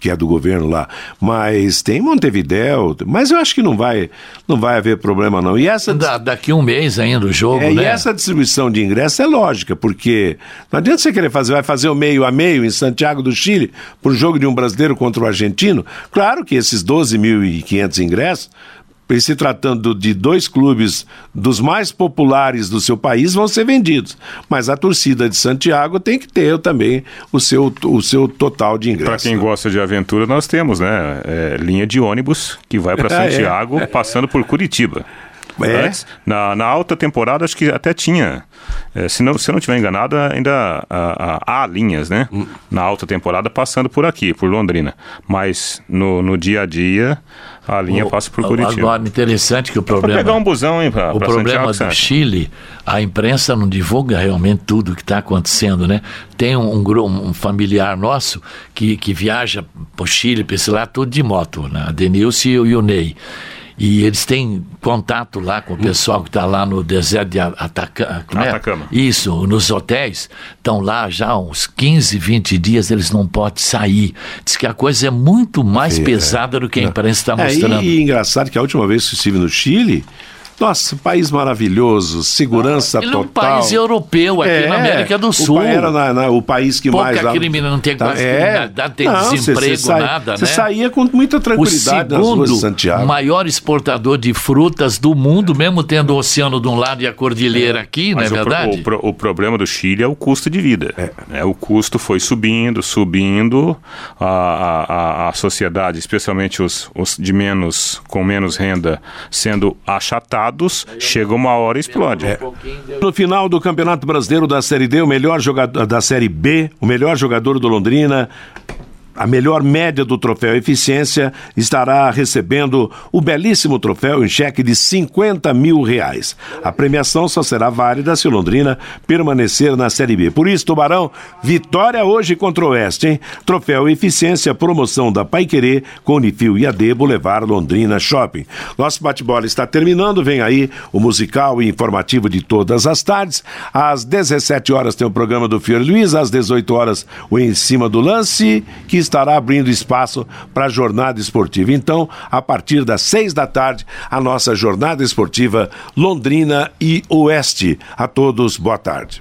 que é do governo lá. Mas tem Montevideo, mas eu acho que não vai, não vai haver problema, não. E essa da, daqui um mês ainda o jogo, é, né? E essa distribuição de ingressos é lógica, porque não adianta você querer fazer, vai fazer o meio a meio em Santiago do Chile, por jogo de um brasileiro contra o argentino. Claro que esses doze mil e quinhentos ingressos, e se tratando de dois clubes dos mais populares do seu país, vão ser vendidos. Mas a torcida de Santiago tem que ter também o seu, o seu total de ingressos. Para quem gosta de aventura, nós temos, né? É, linha de ônibus que vai para Santiago, é. passando por Curitiba. É. Antes, na, na alta temporada, acho que até tinha. É, se, não, se eu não estiver enganado, ainda há, há, há linhas, né? Hum. Na alta temporada, passando por aqui, por Londrina. Mas no, no dia a dia, a linha o, passa por Curitiba. Agora, interessante que o problema... Vou pegar um busão, hein, pra, o pra problema Santiago, do Chile, a imprensa não divulga realmente tudo o que está acontecendo, né? Tem um, um, um familiar nosso que, que viaja pro Chile, pra esse lá, tudo de moto, né? A Denilson e o Ney. E eles têm contato lá com o pessoal que está lá no deserto de Atacama. Como é? Atacama. Isso, nos hotéis. Estão lá já há uns quinze, vinte dias, eles não podem sair. Diz que a coisa é muito mais é, pesada é. do que a imprensa está é, mostrando. E, e engraçado que a última vez que eu estive no Chile... Nossa, país maravilhoso, segurança total. Ele é um total. país europeu, aqui é, na América do Sul. O era na, na, o país que Pouca mais... Pouca crime, não tem tá, é, criminalidade, tem não, desemprego, cê, cê nada, cê né? Você saía com muita tranquilidade nas ruas de Santiago. O segundo maior exportador de frutas do mundo, mesmo tendo o oceano de um lado e a cordilheira é. aqui, mas não é o verdade? Pro, o, o problema do Chile é o custo de vida. É. É, o custo foi subindo, subindo, a, a, a sociedade, especialmente os, os de menos, com menos renda, sendo achatada. lados, chega uma hora e explode. É. No final do Campeonato Brasileiro da Série D, o melhor jogador da Série B, o melhor jogador do Londrina, a melhor média do troféu Eficiência, estará recebendo o belíssimo troféu em cheque de cinquenta mil reais. A premiação só será válida se o Londrina permanecer na Série B. Por isso, Tubarão, vitória hoje contra o Oeste, hein? Troféu Eficiência, promoção da Paiquerê, Conifil e A D, Boulevard Londrina Shopping. Nosso bate-bola está terminando, vem aí o musical e informativo de todas as tardes. Às dezessete horas tem o programa do Fiore Luiz, às dezoito horas o Em Cima do Lance, que estará abrindo espaço para a jornada esportiva. Então, a partir das seis da tarde, a nossa jornada esportiva Londrina e Oeste. A todos, boa tarde.